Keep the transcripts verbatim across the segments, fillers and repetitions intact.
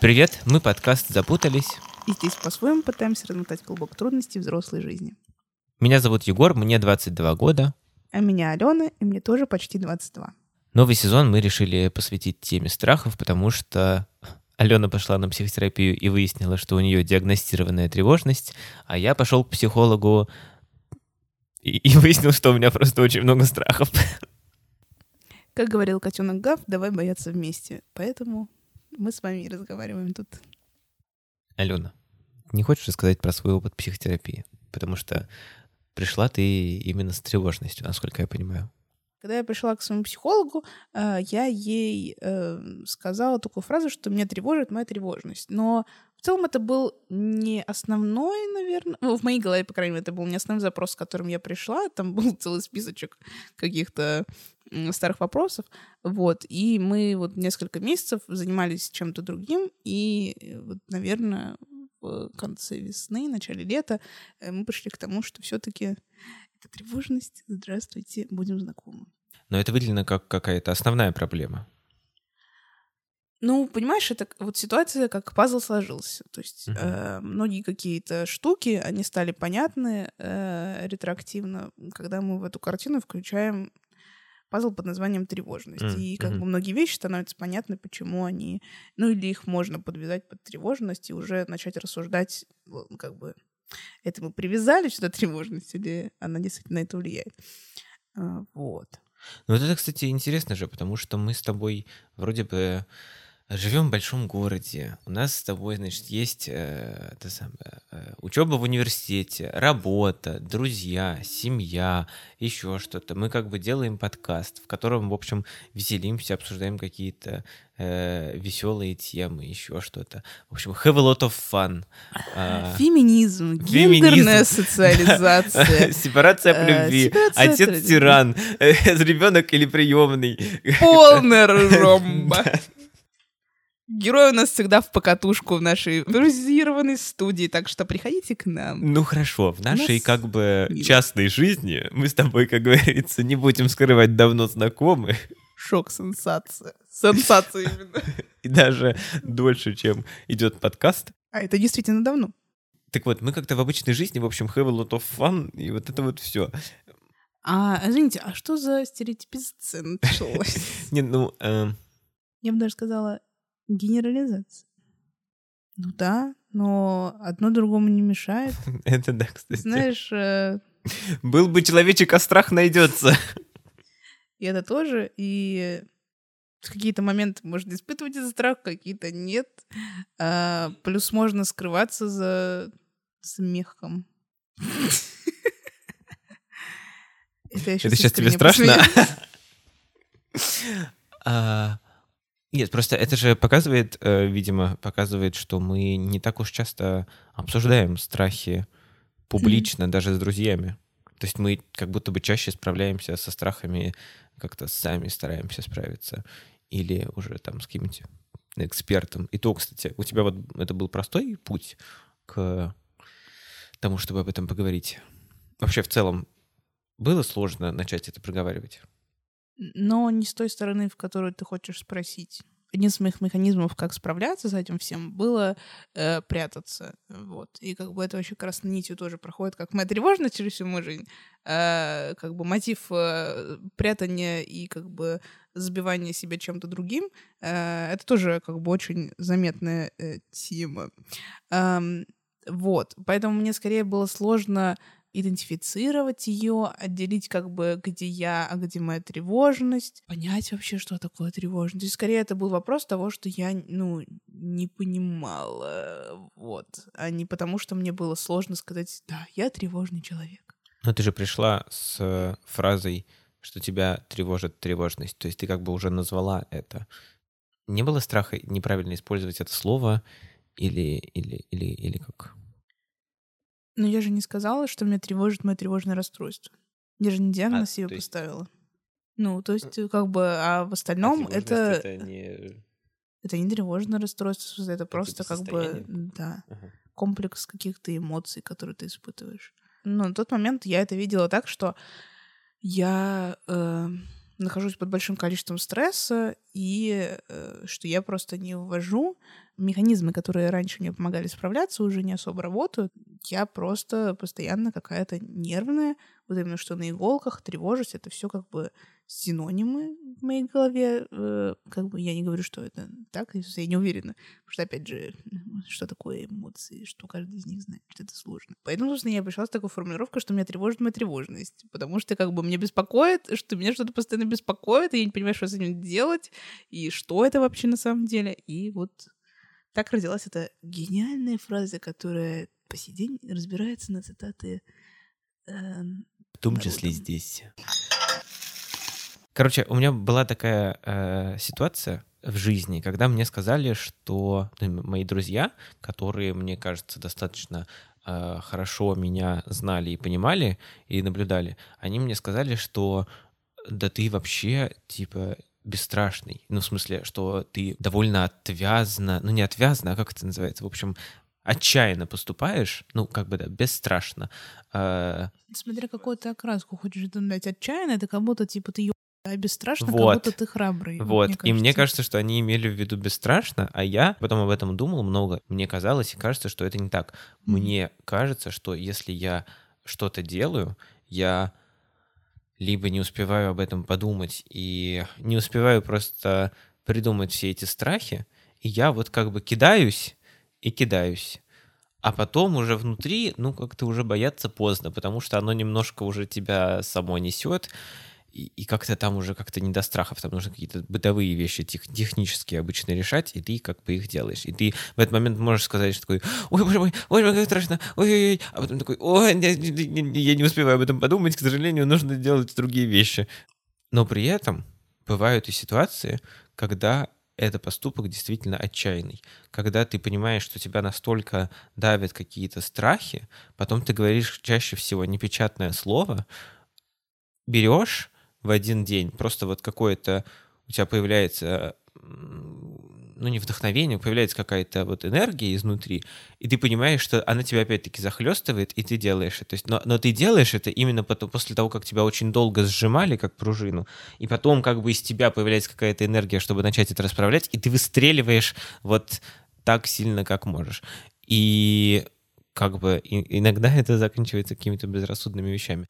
Привет, мы подкаст «Запутались». И здесь по-своему пытаемся размотать клубок трудностей взрослой жизни. Меня зовут Егор, мне двадцать два года. А меня Алена, и мне тоже почти двадцать два. Новый сезон мы решили посвятить теме страхов, потому что Алена пошла на психотерапию и выяснила, что у нее диагностированная тревожность, а я пошел к психологу и, и выяснил, что у меня просто очень много страхов. Как говорил котенок Гав, давай бояться вместе, поэтому... Мы с вами разговариваем тут. Алена, не хочешь рассказать про свой опыт психотерапии? Потому что пришла ты именно с тревожностью, насколько я понимаю. Когда я пришла к своему психологу, я ей сказала такую фразу, что меня тревожит моя тревожность. Но в целом это был не основной, наверное... Ну, в моей голове, по крайней мере, это был не основной запрос, с которым я пришла. Там был целый списочек каких-то старых вопросов. Вот. И мы вот несколько месяцев занимались чем-то другим. И, вот, наверное, в конце весны, начале лета мы пришли к тому, что все-таки... Это тревожность. Здравствуйте, будем знакомы. Но это выделено как какая-то основная проблема. Ну, понимаешь, это вот ситуация, как пазл сложился. То есть uh-huh. э, многие какие-то штуки, они стали понятны э, ретроактивно, когда мы в эту картину включаем пазл под названием «Тревожность». Mm-hmm. И как бы многие вещи становятся понятны, почему они... Ну, или их можно подвязать под тревожность и уже начать рассуждать как бы... Это мы привязали сюда тревожность, или она действительно на это влияет? Вот. Ну вот это, кстати, интересно же, потому что мы с тобой вроде бы живем в большом городе. У нас с тобой, значит, есть э, это самое, э, учеба в университете, работа, друзья, семья, еще что-то. Мы как бы делаем подкаст, в котором, в общем, веселимся, обсуждаем какие-то э, веселые темы, еще что-то. В общем, have a lot of fun. Феминизм, гендерная социализация. Сепарация по любви, отец-тиран, ребенок или приемный. Полная ржомба. Герой у нас всегда в покатушку в нашей друзированной студии, так что приходите к нам. Ну хорошо, в нашей нас... как бы Мило. частной жизни мы с тобой, как говорится, не будем скрывать давно знакомы. Шок, сенсация. Сенсация именно. И даже дольше, чем идет подкаст. А это действительно давно. Так вот, мы как-то в обычной жизни, в общем, have a lot of fun, и вот это вот все. А, извините, а что за стереотипизация началась? Не, ну... Я бы даже сказала... Генерализация. Ну да, но одно другому не мешает. Это да, кстати. Знаешь... Э... Был бы человечек, а страх найдется. И это тоже. И в какие-то моменты можно испытывать этот страх, какие-то нет. А, плюс можно скрываться за смехом. Это сейчас тебе страшно? А... Нет, просто это же показывает, э, видимо, показывает, что мы не так уж часто обсуждаем страхи публично, mm-hmm. даже с друзьями. То есть мы как будто бы чаще справляемся со страхами, как-то сами стараемся справиться. Или уже там с каким-нибудь экспертом. И то, кстати, у тебя вот это был простой путь к тому, чтобы об этом поговорить. Вообще, в целом, было сложно начать это проговаривать? Но не с той стороны, в которую ты хочешь спросить. Один из моих механизмов, как справляться с этим всем, было э, прятаться. Вот. И как бы это вообще красной нитью тоже проходит, как моя тревожность через всю мою жизнь. Э, как бы мотив э, прятания и как бы забивания себя чем-то другим, э, это тоже как бы очень заметная э, тема. Э, вот. Поэтому мне скорее было сложно... идентифицировать ее, отделить как бы где я, а где моя тревожность, понять вообще, что такое тревожность. И скорее это был вопрос того, что я, ну, не понимала, вот, а не потому, что мне было сложно сказать, да, я тревожный человек. Но ты же пришла с фразой, что тебя тревожит тревожность, то есть ты как бы уже назвала это. Не было страха неправильно использовать это слово или, или, или, или как? Но я же не сказала, что меня тревожит мое тревожное расстройство. Я же не диагноз а, себе есть... поставила. Ну, то есть, как бы, а в остальном а это... Это не... это не тревожное расстройство, это, это просто как бы да, ага. комплекс каких-то эмоций, которые ты испытываешь. Но на тот момент я это видела так, что я э, нахожусь под большим количеством стресса, и э, что я просто не вывожу. Механизмы, которые раньше мне помогали справляться, уже не особо работают. Я просто постоянно какая-то нервная, вот именно что на иголках, тревожусь. Это все как бы синонимы в моей голове. Э, как бы я не говорю, что это так, я не уверена. Потому что, опять же, что такое эмоции, что каждый из них знает, что это сложно. Поэтому, собственно, я пришла с такой формулировкой, что меня тревожит моя тревожность. Потому что как бы меня беспокоит, что меня что-то постоянно беспокоит, и я не понимаю, что с этим делать, и что это вообще на самом деле. И вот... так родилась эта гениальная фраза, которая по сей день разбирается на цитаты. Э, в том числе народом. Здесь. Короче, у меня была такая э, ситуация в жизни, когда мне сказали, что ну, мои друзья, которые, мне кажется, достаточно э, хорошо меня знали и понимали, и наблюдали, они мне сказали, что да ты вообще, типа... бесстрашный. Ну, в смысле, что ты довольно отвязно, ну, не отвязно, а как это называется? В общем, отчаянно поступаешь, ну, как бы, да, бесстрашно. А... Смотря какую ты окраску хочешь дать. Отчаянно, это как будто, типа, ты ебаный, а бесстрашно, вот. Как будто ты храбрый. Вот, мне и мне кажется, что они имели в виду бесстрашно, а я потом об этом думал много. Мне казалось и кажется, что это не так. Mm. Мне кажется, что если я что-то делаю, я... либо не успеваю об этом подумать и не успеваю просто придумать все эти страхи, и я вот как бы кидаюсь и кидаюсь. А потом уже внутри, ну, как-то уже бояться поздно, потому что оно немножко уже тебя само несет, и, и как-то там уже как-то не до страхов, там нужно какие-то бытовые вещи тех, технические обычно решать, и ты как бы их делаешь. И ты в этот момент можешь сказать, что такой, ой, боже мой, ой, как страшно, ой-ой-ой, а потом такой, ой, я, я не успеваю об этом подумать, к сожалению, нужно делать другие вещи. Но при этом бывают и ситуации, когда это поступок действительно отчаянный, когда ты понимаешь, что тебя настолько давят какие-то страхи, потом ты говоришь чаще всего непечатное слово, берешь в один день, просто вот какое-то у тебя появляется, ну не вдохновение, появляется какая-то вот энергия изнутри, и ты понимаешь, что она тебя опять-таки захлестывает, и ты делаешь это. То есть, но, но ты делаешь это именно потом, после того, как тебя очень долго сжимали, как пружину, и потом как бы из тебя появляется какая-то энергия, чтобы начать это расправлять, и ты выстреливаешь вот так сильно, как можешь. И как бы иногда это заканчивается какими-то безрассудными вещами.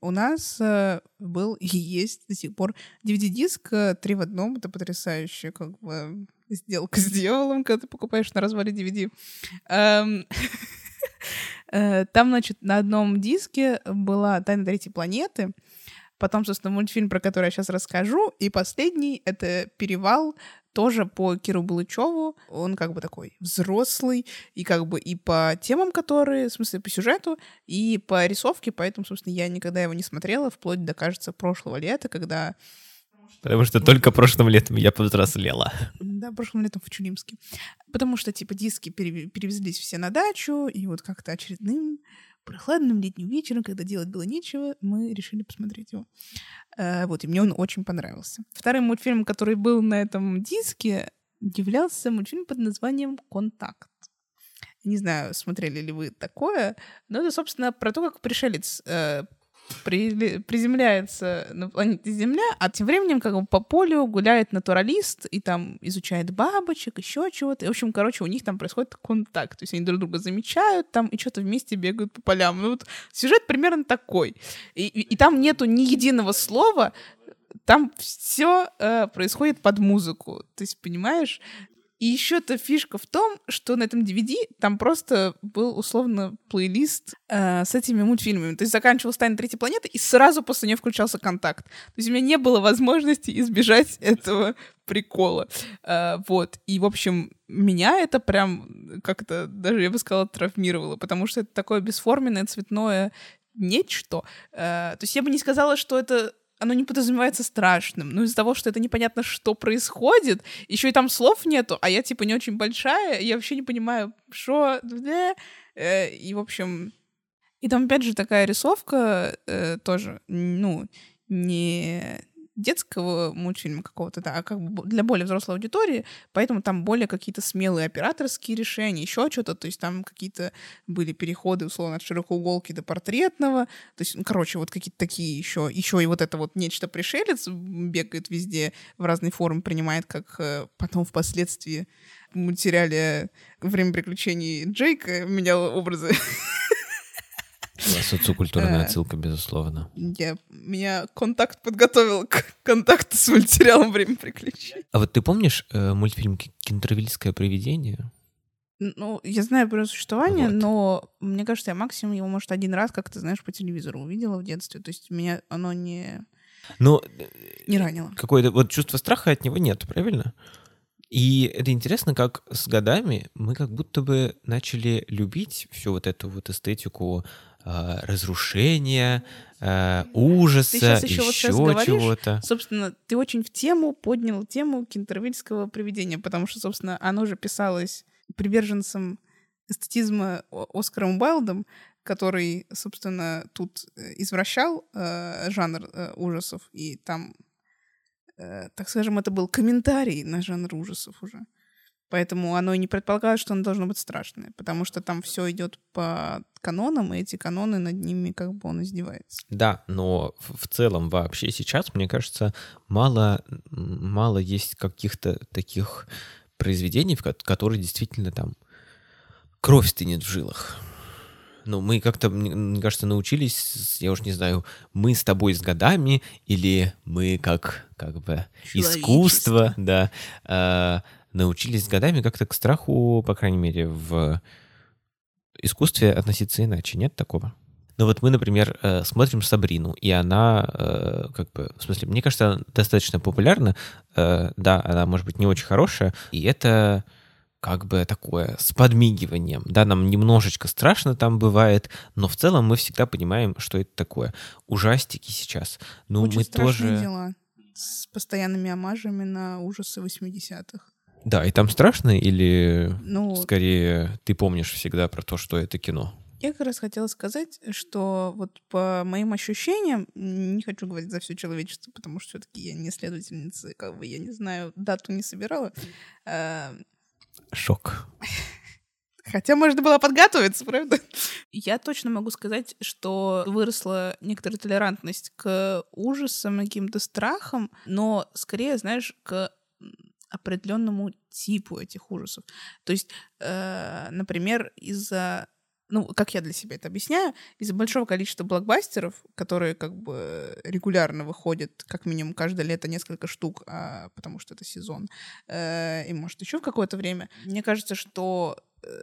У нас э, был и есть до сих пор ди ви ди-диск три в одном. Это потрясающая как бы сделка с дьяволом, когда ты покупаешь на развале ди ви ди. Там, значит, на одном диске была «Тайна третьей планеты», потом, собственно, мультфильм, про который я сейчас расскажу, и последний — это «Перевал», тоже по Киру Булычеву. Он как бы такой взрослый, и как бы и по темам, которые, в смысле, по сюжету, и по рисовке, поэтому, собственно, я никогда его не смотрела, вплоть до, кажется, прошлого лета, когда... Потому что только прошлым летом я повзрослела. Да, прошлым летом в Чулимске. Потому что, типа, диски перевезлись все на дачу, и вот как-то очередным прохладным летним вечером, когда делать было нечего, мы решили посмотреть его. Вот, и мне он очень понравился. Вторым мультфильмом, который был на этом диске, являлся мультфильм под названием «Контакт». Не знаю, смотрели ли вы такое, но это, собственно, про то, как пришелец э, при, приземляется на планете Земля, а тем временем как бы по полю гуляет натуралист и там изучает бабочек, еще чего-то. И, в общем, короче, у них там происходит контакт. То есть они друг друга замечают там и что-то вместе бегают по полям. Ну вот сюжет примерно такой. И, и, и там нету ни единого слова. Там все э, происходит под музыку. То есть, понимаешь... И еще-то фишка в том, что на этом ди ви ди там просто был, условно, плейлист э, с этими мультфильмами. То есть заканчивалась «Тайна третьей планеты», и сразу после нее включался «Контакт». То есть у меня не было возможности избежать этого прикола. Э, вот. И, в общем, меня это прям как-то, даже я бы сказала, травмировало, потому что это такое бесформенное цветное нечто. Э, то есть я бы не сказала, что это... оно не подразумевается страшным, но из-за того, что это непонятно, что происходит, еще и там слов нету, а я, типа, не очень большая, я вообще не понимаю, что... И, в общем... И там, опять же, такая рисовка э, тоже, ну, не... детского мультфильма какого-то, да, а как бы для более взрослой аудитории, поэтому там более какие-то смелые операторские решения, еще что-то, то есть там какие-то были переходы, условно, от широкоуголки до портретного, то есть, ну, короче, вот какие-то такие еще, еще и вот это вот нечто пришелец бегает везде, в разные формы принимает, как потом впоследствии в мультсериале «Время приключений» Джейк менял образы. Социокультурная отсылка, безусловно. Я, меня «Контакт» подготовил к контакту с мультсериалом «Время приключений». А вот ты помнишь э, мультфильм «Кентервильское привидение»? Ну, я знаю про существование, вот. Но мне кажется, я максимум его, может, один раз как-то, знаешь, по телевизору увидела в детстве. То есть меня оно не, но не ранило. Какое-то вот чувство страха от него нет, правильно? И это интересно, как с годами мы как будто бы начали любить всю вот эту вот эстетику э, разрушения, э, ужаса, ты сейчас еще, еще вот сейчас чего-то. Говоришь, собственно, ты очень в тему поднял тему Кентервильского привидения, потому что, собственно, оно же писалось приверженцем эстетизма Оскаром Уайльдом, который, собственно, тут извращал э, жанр э, ужасов, и там, э, так скажем, это был комментарий на жанр ужасов уже. Поэтому оно и не предполагает, что оно должно быть страшное, потому что там все идет по канонам, и эти каноны над ними как бы он издевается. Да, но в целом вообще сейчас, мне кажется, мало, мало есть каких-то таких произведений, в которые действительно там кровь стынет в жилах. Ну, мы как-то, мне кажется, научились, я уж не знаю, мы с тобой с годами, или мы как, как бы искусство, да, э, научились с годами как-то к страху, по крайней мере, в искусстве относиться иначе. Нет такого? Ну вот мы, например, э, смотрим «Сабрину», и она, э, как бы, в смысле, мне кажется, она достаточно популярна. Э, да, она, может быть, не очень хорошая, и это как бы такое с подмигиванием. Да, нам немножечко страшно там бывает, но в целом мы всегда понимаем, что это такое. Ужастики сейчас. Ну, очень мы страшные тоже дела с постоянными омажами на ужасы восьмидесятых. Да, и там страшно или, ну, скорее ты помнишь всегда про то, что это кино? Я как раз хотела сказать, что вот по моим ощущениям, не хочу говорить за все человечество, потому что все-таки я не следовательница, как бы я не знаю, дату не собирала. Шок. Хотя можно было подготовиться, правда? Я точно могу сказать, что выросла некоторая толерантность к ужасам и каким-то страхам, но скорее, знаешь, к определенному типу этих ужасов. То есть, э, например, из-за, ну, как я для себя это объясняю, из-за большого количества блокбастеров, которые как бы регулярно выходят, как минимум каждое лето несколько штук, а, потому что это сезон, э, и, может, еще в какое-то время, мне кажется, что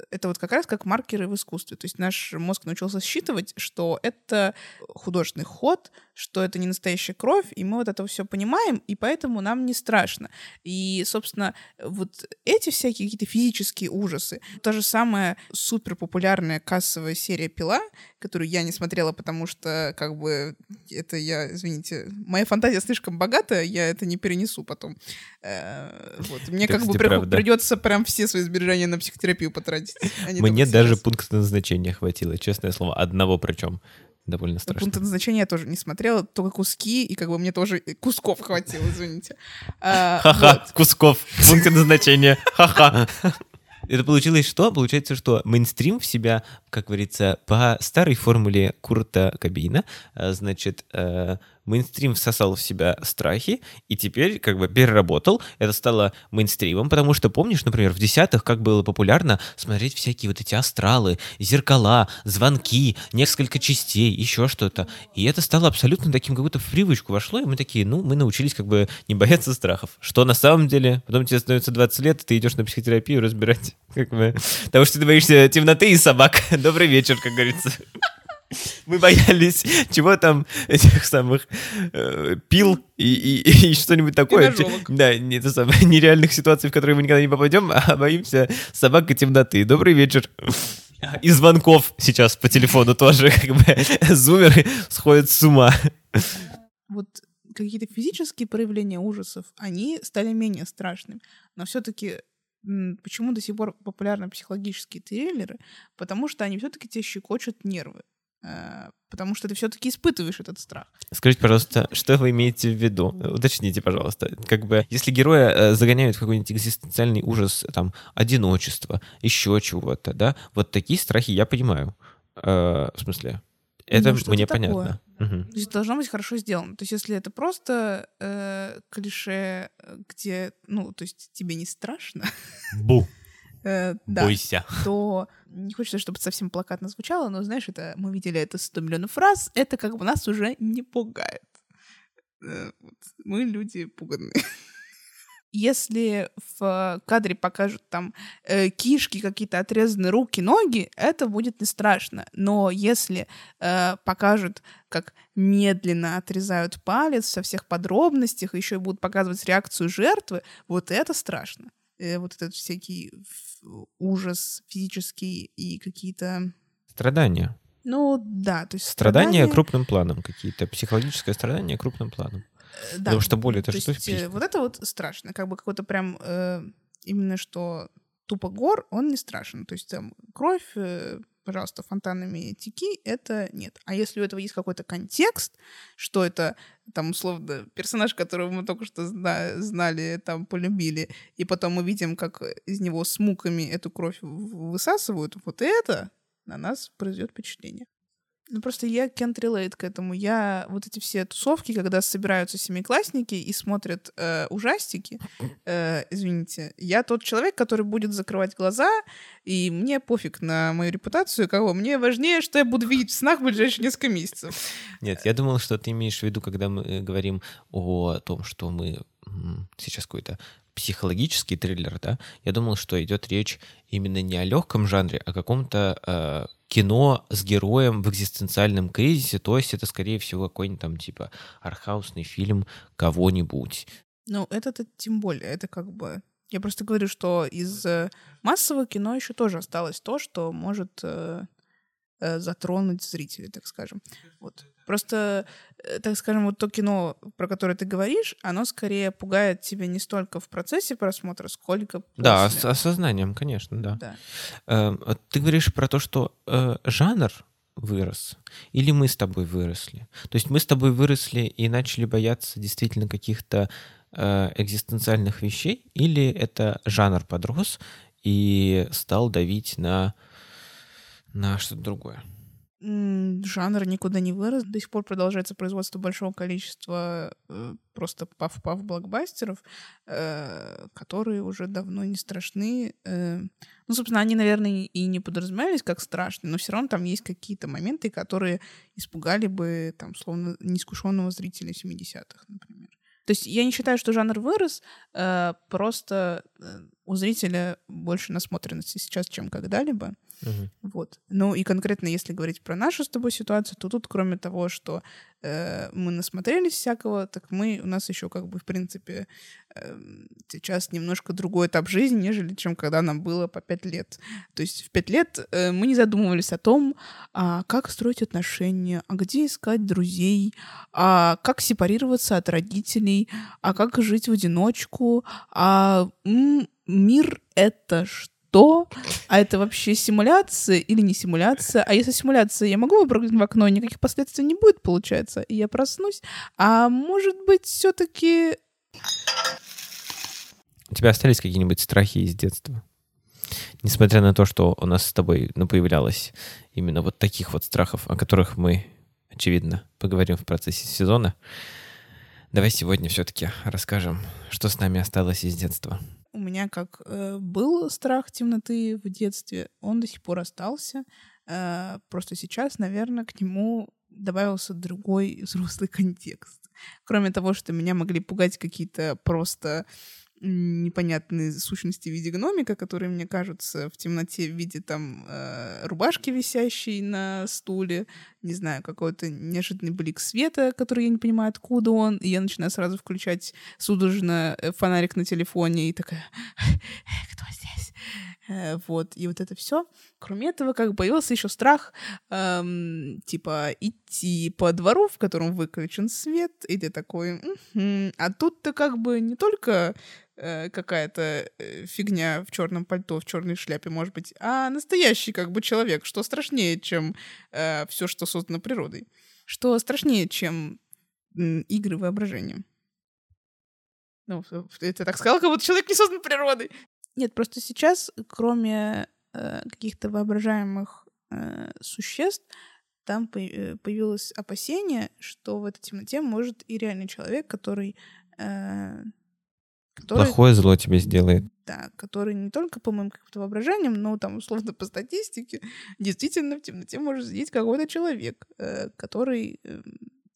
это вот как раз как маркеры в искусстве. То есть наш мозг научился считывать, что это художественный ход, что это не настоящая кровь, и мы вот это все понимаем, и поэтому нам не страшно. И, собственно, вот эти всякие какие-то физические ужасы. Та же самая суперпопулярная кассовая серия «Пила», которую я не смотрела, потому что, как бы, это я, извините, моя фантазия слишком богата, я это не перенесу потом. Вот. Мне как бы придется прям все свои сбережения на психотерапию потратить. Тратить, а мне даже сейчас пункт назначения хватило, честное слово. Одного, причем довольно страшно. Пункт назначения я тоже не смотрела, только куски, и как бы мне тоже кусков хватило, извините. Ха-ха, кусков, пункт назначения, ха-ха. Это получилось что? Получается, что мейнстрим в себя, как говорится, по старой формуле Курта Кобейна, значит, мейнстрим всосал в себя страхи и теперь как бы переработал. Это стало мейнстримом, потому что, помнишь, например, в десятых как было популярно смотреть всякие вот эти астралы, зеркала, звонки, несколько частей, еще что-то. И это стало абсолютно таким, как будто в привычку вошло, и мы такие, ну, мы научились как бы не бояться страхов. Что на самом деле? Потом тебе становится двадцать лет, и ты идешь на психотерапию разбирать, как бы, потому что ты боишься темноты и собак. Добрый вечер, как говорится. Мы боялись, чего там, этих самых э, пил и, и, и что-нибудь такое. Да, не, это самое, нереальных ситуаций, в которые мы никогда не попадем, а боимся собак и темноты. Добрый вечер. И звонков сейчас по телефону тоже, как бы, зумеры сходят с ума. Вот какие-то физические проявления ужасов, они стали менее страшными, но все-таки почему до сих пор популярны психологические триллеры? Потому что они все-таки тебе щекочут нервы. потому что ты все-таки испытываешь этот страх. Скажите, пожалуйста, что вы имеете в виду? Уточните, пожалуйста. Как бы, если героя загоняют в какой-нибудь экзистенциальный ужас, там, одиночество, еще чего-то, да, вот такие страхи я понимаю. Э, в смысле? Это ну, мне понятно. Угу. То есть должно быть хорошо сделано. То есть если это просто э, клише, где, ну, то есть тебе не страшно. Бу. Э, да, бойся. То не хочется, чтобы это совсем плакатно звучало, но, знаешь, это мы видели это сто миллионов раз, это как бы нас уже не пугает. Э, вот, мы люди пуганные. Если в кадре покажут там э, кишки, какие-то отрезанные руки, ноги, это будет не страшно. Но если э, покажут, как медленно отрезают палец со всех подробностях, еще и будут показывать реакцию жертвы, вот это страшно. Вот этот всякий ужас физический и какие-то... Страдания. Ну, да, то есть страдания... Страдания крупным планом какие-то, психологическое страдание крупным планом. Да. Потому что боль — это что в песне. Вот это вот страшно, как бы какой-то прям э, именно что тупо гор, он не страшен. То есть там кровь, э, пожалуйста, фонтанами теки, это нет. А если у этого есть какой-то контекст, что это... там, условно, персонаж, которого мы только что зна- знали, там, полюбили, и потом мы видим, как из него с муками эту кровь высасывают, вот это на нас произведет впечатление. Ну, просто я can't relate к этому. Я вот эти все тусовки, когда собираются семиклассники и смотрят э, ужастики, э, извините, я тот человек, который будет закрывать глаза, и мне пофиг на мою репутацию, кого мне важнее, что я буду видеть в снах в ближайшие несколько месяцев. Нет, я думал, что ты имеешь в виду, когда мы говорим о том, что мы сейчас какой-то психологический триллер, да, я думал, что идет речь именно не о легком жанре, а о каком-то э, кино с героем в экзистенциальном кризисе, то есть это, скорее всего, какой-нибудь там типа артхаусный фильм кого-нибудь. Ну, это-то тем более, это как бы... Я просто говорю, что из массового кино еще тоже осталось то, что может э, э, затронуть зрителей, так скажем. Вот. Просто, так скажем, вот то кино, про которое ты говоришь, оно скорее пугает тебя не столько в процессе просмотра, сколько после. Да, с осознанием, конечно, да. да. Э, ты говоришь про то, что э, жанр вырос, или мы с тобой выросли? То есть мы с тобой выросли и начали бояться действительно каких-то э, экзистенциальных вещей, или это жанр подрос и стал давить на, на что-то другое? Жанр никуда не вырос. До сих пор продолжается производство большого количества э, просто паф-паф блокбастеров, э, которые уже давно не страшны. Э, ну, собственно, они, наверное, и не подразумевались как страшные, но все равно там есть какие-то моменты, которые испугали бы, там, словно неискушенного зрителя семидесятых, например. То есть я не считаю, что жанр вырос, э, просто у зрителя больше насмотренности сейчас, чем когда-либо. Угу. Вот. Ну и конкретно, если говорить про нашу с тобой ситуацию, то тут, кроме того, что э, мы насмотрелись всякого, так мы, у нас еще как бы, в принципе, э, сейчас немножко другой этап жизни, нежели чем когда нам было по пять лет. То есть в пять лет э, мы не задумывались о том, а, как строить отношения, а где искать друзей, а как сепарироваться от родителей, а как жить в одиночку, а м- мир — это что? То, а это вообще симуляция или не симуляция? А если симуляция, я могу выпрыгнуть в окно, никаких последствий не будет, получается, и я проснусь. А может быть, все-таки... У тебя остались какие-нибудь страхи из детства? Несмотря на то, что у нас с тобой ну, появлялось именно вот таких вот страхов, о которых мы, очевидно, поговорим в процессе сезона, давай сегодня все-таки расскажем, что с нами осталось из детства. У меня как э, был страх темноты в детстве, он до сих пор остался. Э, просто сейчас, наверное, к нему добавился другой взрослый контекст. Кроме того, что меня могли пугать какие-то просто непонятные сущности в виде гномика, которые мне кажутся в темноте в виде там э, рубашки, висящей на стуле, не знаю, какой-то неожиданный блик света, который я не понимаю, откуда он, и я начинаю сразу включать судорожно фонарик на телефоне и такая: «Кто здесь? Вот, и вот это все. Кроме этого, как появился еще страх, эм, типа, идти по двору, в котором выключен свет, и ты такой, м-м-м. А тут-то как бы не только э, какая-то фигня в черном пальто, в черной шляпе, может быть, а настоящий как бы человек, что страшнее, чем э, все, что создано природой, что страшнее, чем э, игры воображения. Ну, это так сказал, как будто человек не создан природой. Нет, просто сейчас, кроме э, каких-то воображаемых э, существ, там по- появилось опасение, что в этой темноте может и реальный человек, который... Э, который плохое зло тебе сделает. Да, который не только по моим каким-то воображениям, но там, условно, по статистике, действительно в темноте может сидеть какой-то человек, э, который, э,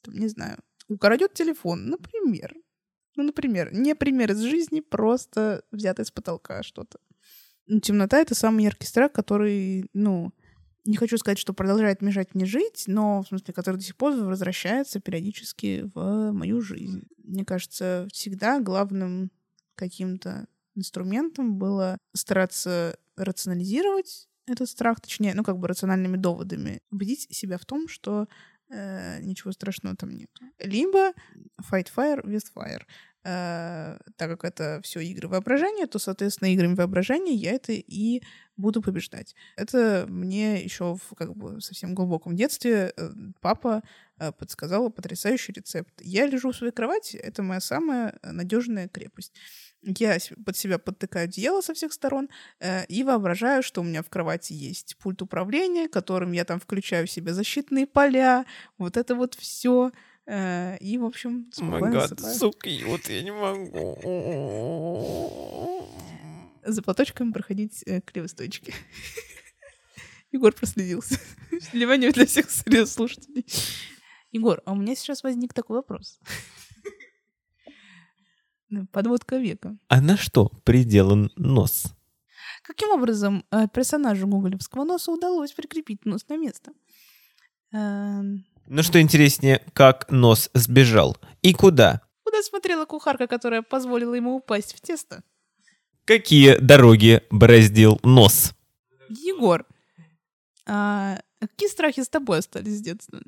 там, не знаю, украдет телефон, например. Ну, например, не пример из жизни, просто взятое с потолка что-то. Ну, темнота — это самый яркий страх, который, ну, не хочу сказать, что продолжает мешать мне жить, но, в смысле, который до сих пор возвращается периодически в мою жизнь. Мне кажется, всегда главным каким-то инструментом было стараться рационализировать этот страх, точнее, ну, как бы рациональными доводами, убедить себя в том, что э, ничего страшного там нет. Либо fight fire with fire. Uh, так как это все игры воображения, то, соответственно, играми воображения я это и буду побеждать. Это мне еще в как бы совсем глубоком детстве папа подсказал потрясающий рецепт. Я лежу в своей кровати, это моя самая надежная крепость. Я под себя подтыкаю одеяло со всех сторон э, и воображаю, что у меня в кровати есть пульт управления, которым я там включаю в себе защитные поля, вот это вот все. И, в общем, спокойно oh засыпаю. Сука, вот я не могу. За платочками проходить э, к левой стойчике. Егор проследился. Внимание для всех слушателей. Егор, а у меня сейчас возник такой вопрос. Подводка века. А на что приделан нос? Каким образом э, персонажу гоголевского носа удалось прикрепить нос на место? Э, Ну, что интереснее, как нос сбежал и куда? Куда смотрела кухарка, которая позволила ему упасть в тесто? Какие дороги бороздил нос? Егор, а какие страхи с тобой остались с детства?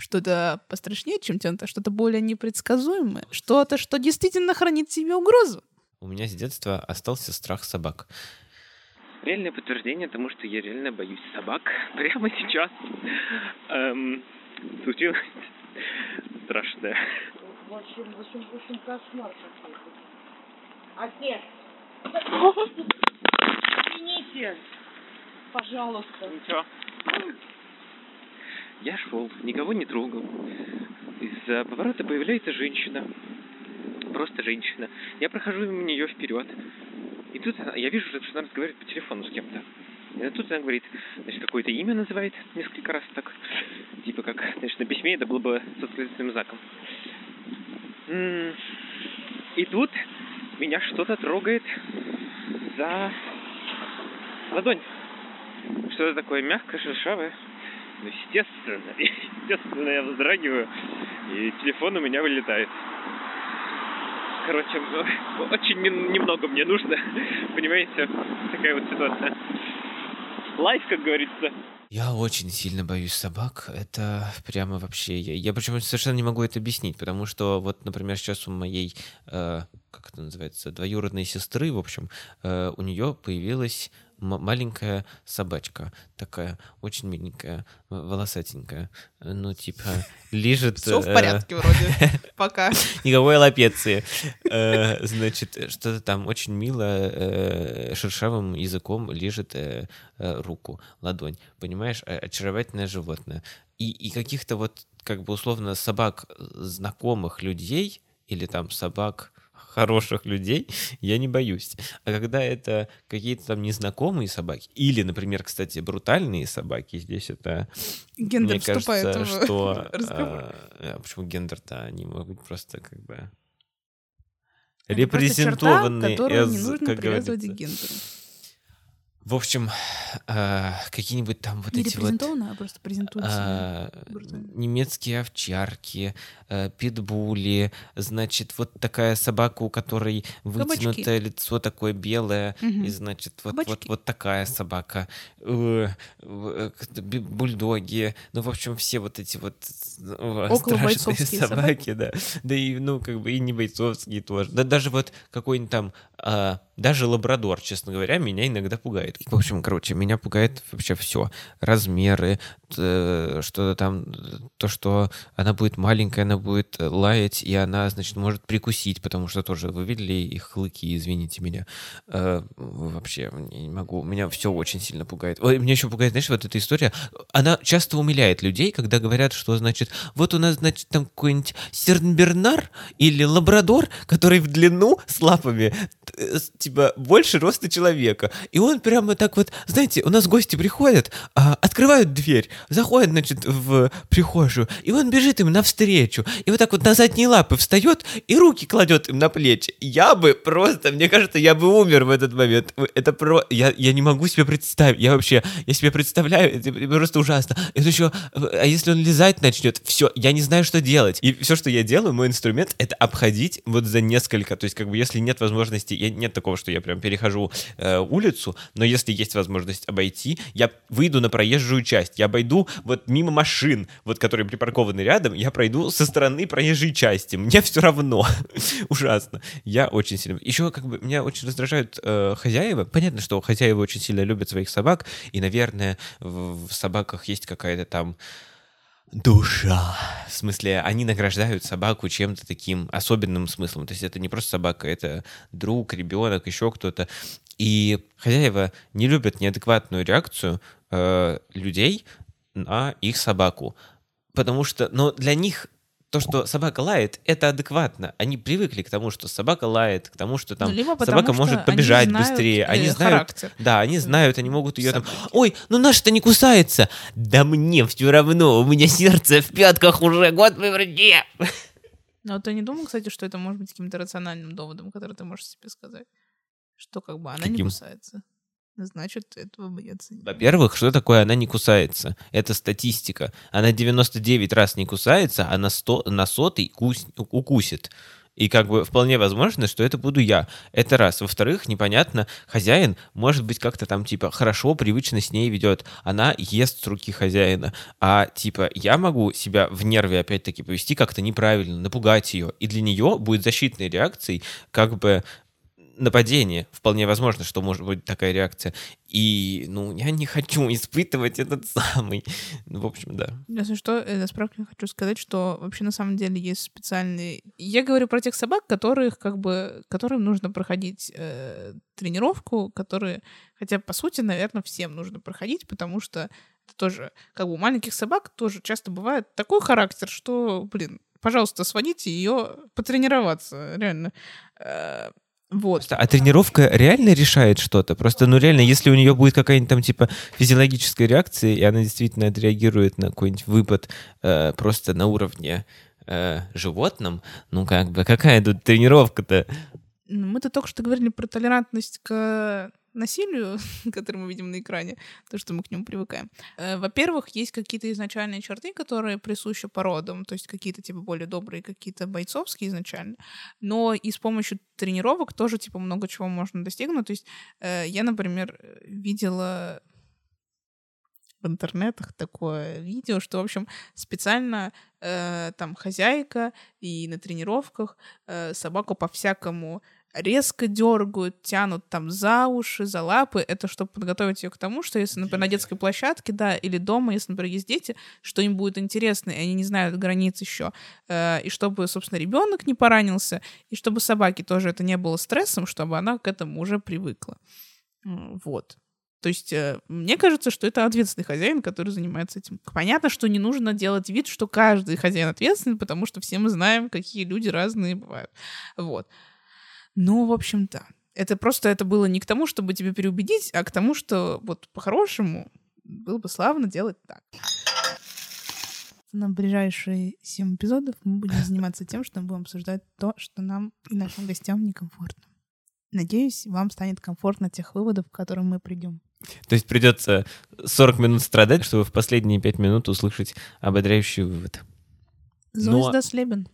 Что-то пострашнее, чем тянуто, что-то более непредсказуемое, что-то, что действительно хранит в себе угрозу? У меня с детства остался страх собак. Реальное подтверждение тому, что я реально боюсь собак. Прямо сейчас эм, случилось страшное. В общем, в общем, в общем, кошмар какой-то. Отец! Извините! Пожалуйста. Ничего. Я шел, никого не трогал. Из-за поворота появляется женщина. Просто женщина. Я прохожу мимо нее вперед. И тут она, я вижу, что она разговаривает по телефону с кем-то. И тут она говорит, значит, какое-то имя называет несколько раз так. Типа как, значит, на письме это было бы с восклицательным знаком. И тут меня что-то трогает за ладонь. Что-то такое мягкое, шершавое. Ну, естественно, естественно, я вздрагиваю, и телефон у меня вылетает. Короче, очень немного мне нужно, понимаете, такая вот ситуация. Лайф, как говорится. Я очень сильно боюсь собак, это прямо вообще... Я, я почему-то совершенно не могу это объяснить, потому что вот, например, сейчас у моей, э, как это называется, двоюродной сестры, в общем, э, у нее появилась м- маленькая собачка, такая очень миленькая, волосатенькая, ну типа лежит... Все в порядке вроде, пока. Никакой лапеции. Значит, что-то там очень мило шершавым языком лежит руку, ладонь, понимаешь, очаровательное животное. И каких-то вот как бы условно собак знакомых людей или там собак... хороших людей, я не боюсь. А когда это какие-то там незнакомые собаки, или, например, кстати, брутальные собаки, здесь это... Гендер мне вступает кажется, в что... разговор. А, почему гендер-то? Они могут быть просто как бы... Это репрезентованные... Это просто черта, которую не нужно привязывать к гендеру. В общем, э, какие-нибудь там вот не эти вот... а просто презентуются. Э, немецкие овчарки, э, питбули, значит, вот такая собака, у которой вытянутое лицо такое белое, угу. и, значит, вот, вот, вот такая собака. Э, э, бульдоги, ну, в общем, все вот эти вот э, страшные собаки, собаки, да. Да и, ну, как бы и не бойцовские тоже. Да, даже вот какой-нибудь там... Э, даже лабрадор, честно говоря, меня иногда пугает. В общем, короче, меня пугает вообще все. Размеры, что-то там, то, что она будет маленькая, она будет лаять, и она, значит, может прикусить, потому что тоже вы видели их клыки, извините меня. Вообще, не могу. Меня все очень сильно пугает. Ой, меня еще пугает, знаешь, вот эта история. Она часто умиляет людей, когда говорят, что, значит, вот у нас, значит, там какой-нибудь сернбернар или лабрадор, который в длину с лапами... типа, больше роста человека. И он прямо так вот, знаете, у нас гости приходят, а, открывают дверь, заходят, значит, в прихожую, и он бежит им навстречу, и вот так вот на задние лапы встает, и руки кладет им на плечи. Я бы просто, мне кажется, я бы умер в этот момент. Это про... Я, я не могу себе представить. Я вообще, я себе представляю, это просто ужасно. Это еще... А если он лизать начнет? Все, я не знаю, что делать. И все, что я делаю, мой инструмент, это обходить вот за несколько. То есть, как бы, если нет возможности, я, нет такого, что я прям перехожу э, улицу, но если есть возможность обойти, я выйду на проезжую часть, я обойду вот мимо машин, вот которые припаркованы рядом, я пройду со стороны проезжей части, мне все равно. Ужасно. Я очень сильно... Еще как бы меня очень раздражают э, хозяева. Понятно, что хозяева очень сильно любят своих собак, и, наверное, в, в собаках есть какая-то там душа. В смысле, они награждают собаку чем-то таким особенным смыслом. То есть это не просто собака, это друг, ребенок, еще кто-то. И хозяева не любят неадекватную реакцию э, людей на их собаку. Потому что, но для них... то, что собака лает, это адекватно. Они привыкли к тому, что собака лает, к тому, что там ну, собака может побежать они быстрее. Они знают, характер. Да, они знают, они могут ее собаки. Там... Ой, ну наш-то не кусается. Да мне все равно, у меня сердце в пятках уже, год в вреде. Ну, а ты не думал, кстати, что это может быть каким-то рациональным доводом, который ты можешь себе сказать? Что как бы она Каким? не кусается. Значит, этого боятся. Во-первых, что такое она не кусается? Это статистика. Она девяносто девять раз не кусается, а на сто, на сотый кус, укусит. И как бы вполне возможно, что это буду я. Это раз. Во-вторых, непонятно, хозяин, может быть, как-то там типа хорошо, привычно с ней ведет. Она ест с руки хозяина. А типа я могу себя в нерве опять-таки повести как-то неправильно, напугать ее. И для нее будет защитной реакцией как бы... нападение. Вполне возможно, что может быть такая реакция. И, ну, я не хочу испытывать этот самый... Ну, в общем, да. Если что, для справки хочу сказать, что вообще на самом деле есть специальные... Я говорю про тех собак, которых, как бы, которым нужно проходить э, тренировку, которые... Хотя, по сути, наверное, всем нужно проходить, потому что это тоже... Как бы у маленьких собак тоже часто бывает такой характер, что, блин, пожалуйста, сводите ее потренироваться. Реально. Вот. А тренировка реально решает что-то? Просто, ну реально, если у нее будет какая-нибудь там типа физиологическая реакция, и она действительно отреагирует на какой-нибудь выпад э, просто на уровне э, животном, ну как бы, какая тут тренировка-то? Мы-то только что говорили про толерантность к насилию, которое мы видим на экране, то, что мы к нему привыкаем. Во-первых, есть какие-то изначальные черты, которые присущи породам, то есть какие-то типа более добрые, какие-то бойцовские изначально, но и с помощью тренировок тоже типа много чего можно достигнуть. То есть я, например, видела в интернетах такое видео, что, в общем, специально э, там хозяйка и на тренировках э, собаку по-всякому резко дергают, тянут там за уши, за лапы. Это чтобы подготовить ее к тому, что если, например, на детской площадке, да, или дома, если, например, есть дети, что им будет интересно, и они не знают границ еще. И чтобы, собственно, ребенок не поранился, и чтобы собаке тоже это не было стрессом, чтобы она к этому уже привыкла. Вот. То есть мне кажется, что это ответственный хозяин, который занимается этим. Понятно, что не нужно делать вид, что каждый хозяин ответственный, потому что все мы знаем, какие люди разные бывают. Вот. Ну, в общем-то, это просто это было не к тому, чтобы тебя переубедить, а к тому, что вот по-хорошему было бы славно делать так. На ближайшие семь эпизодов мы будем заниматься тем, что мы будем обсуждать то, что нам и нашим гостям некомфортно. Надеюсь, вам станет комфортно тех выводов, к которым мы придем. То есть придется сорок минут страдать, чтобы в последние пять минут услышать ободряющий вывод. Зоис дас Лебен.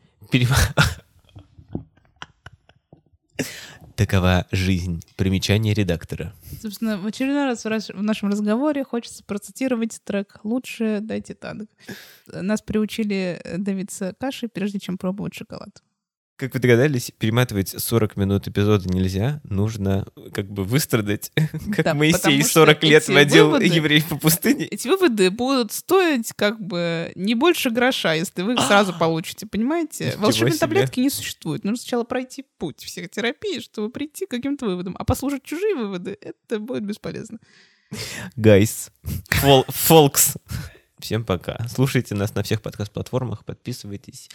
Такова жизнь. Примечание редактора. Собственно, в очередной раз в нашем разговоре хочется процитировать трек «Лучше дай Титаник». Нас приучили давиться кашей, прежде чем пробовать шоколад. Как вы догадались, перематывать сорок минут эпизода нельзя. Нужно как бы выстрадать, как да, Моисей сорок лет водил выводы, евреев по пустыне. Эти выводы будут стоить как бы не больше гроша, если вы их сразу получите, понимаете? Волшебной таблетки не существует. Нужно сначала пройти путь психотерапии, чтобы прийти к каким-то выводам. А послушать чужие выводы — это будет бесполезно. Guys, folks. Всем пока. Слушайте нас на всех подкаст-платформах, подписывайтесь.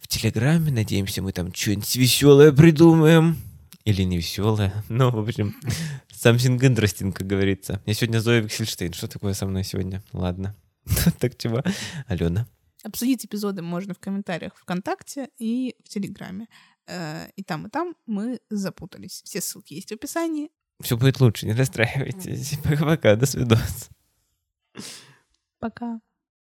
В Телеграме, надеемся, мы там что-нибудь веселое придумаем. Или не веселое. Ну, в общем, something interesting, как говорится. Я сегодня Зоя Викфельштейн. Что такое со мной сегодня? Ладно. Так чего? Алена. Обсудить эпизоды можно в комментариях ВКонтакте и в Телеграме. И там, и там мы запутались. Все ссылки есть в описании. Все будет лучше, не расстраивайтесь. Пока-пока, до свидос. Пока.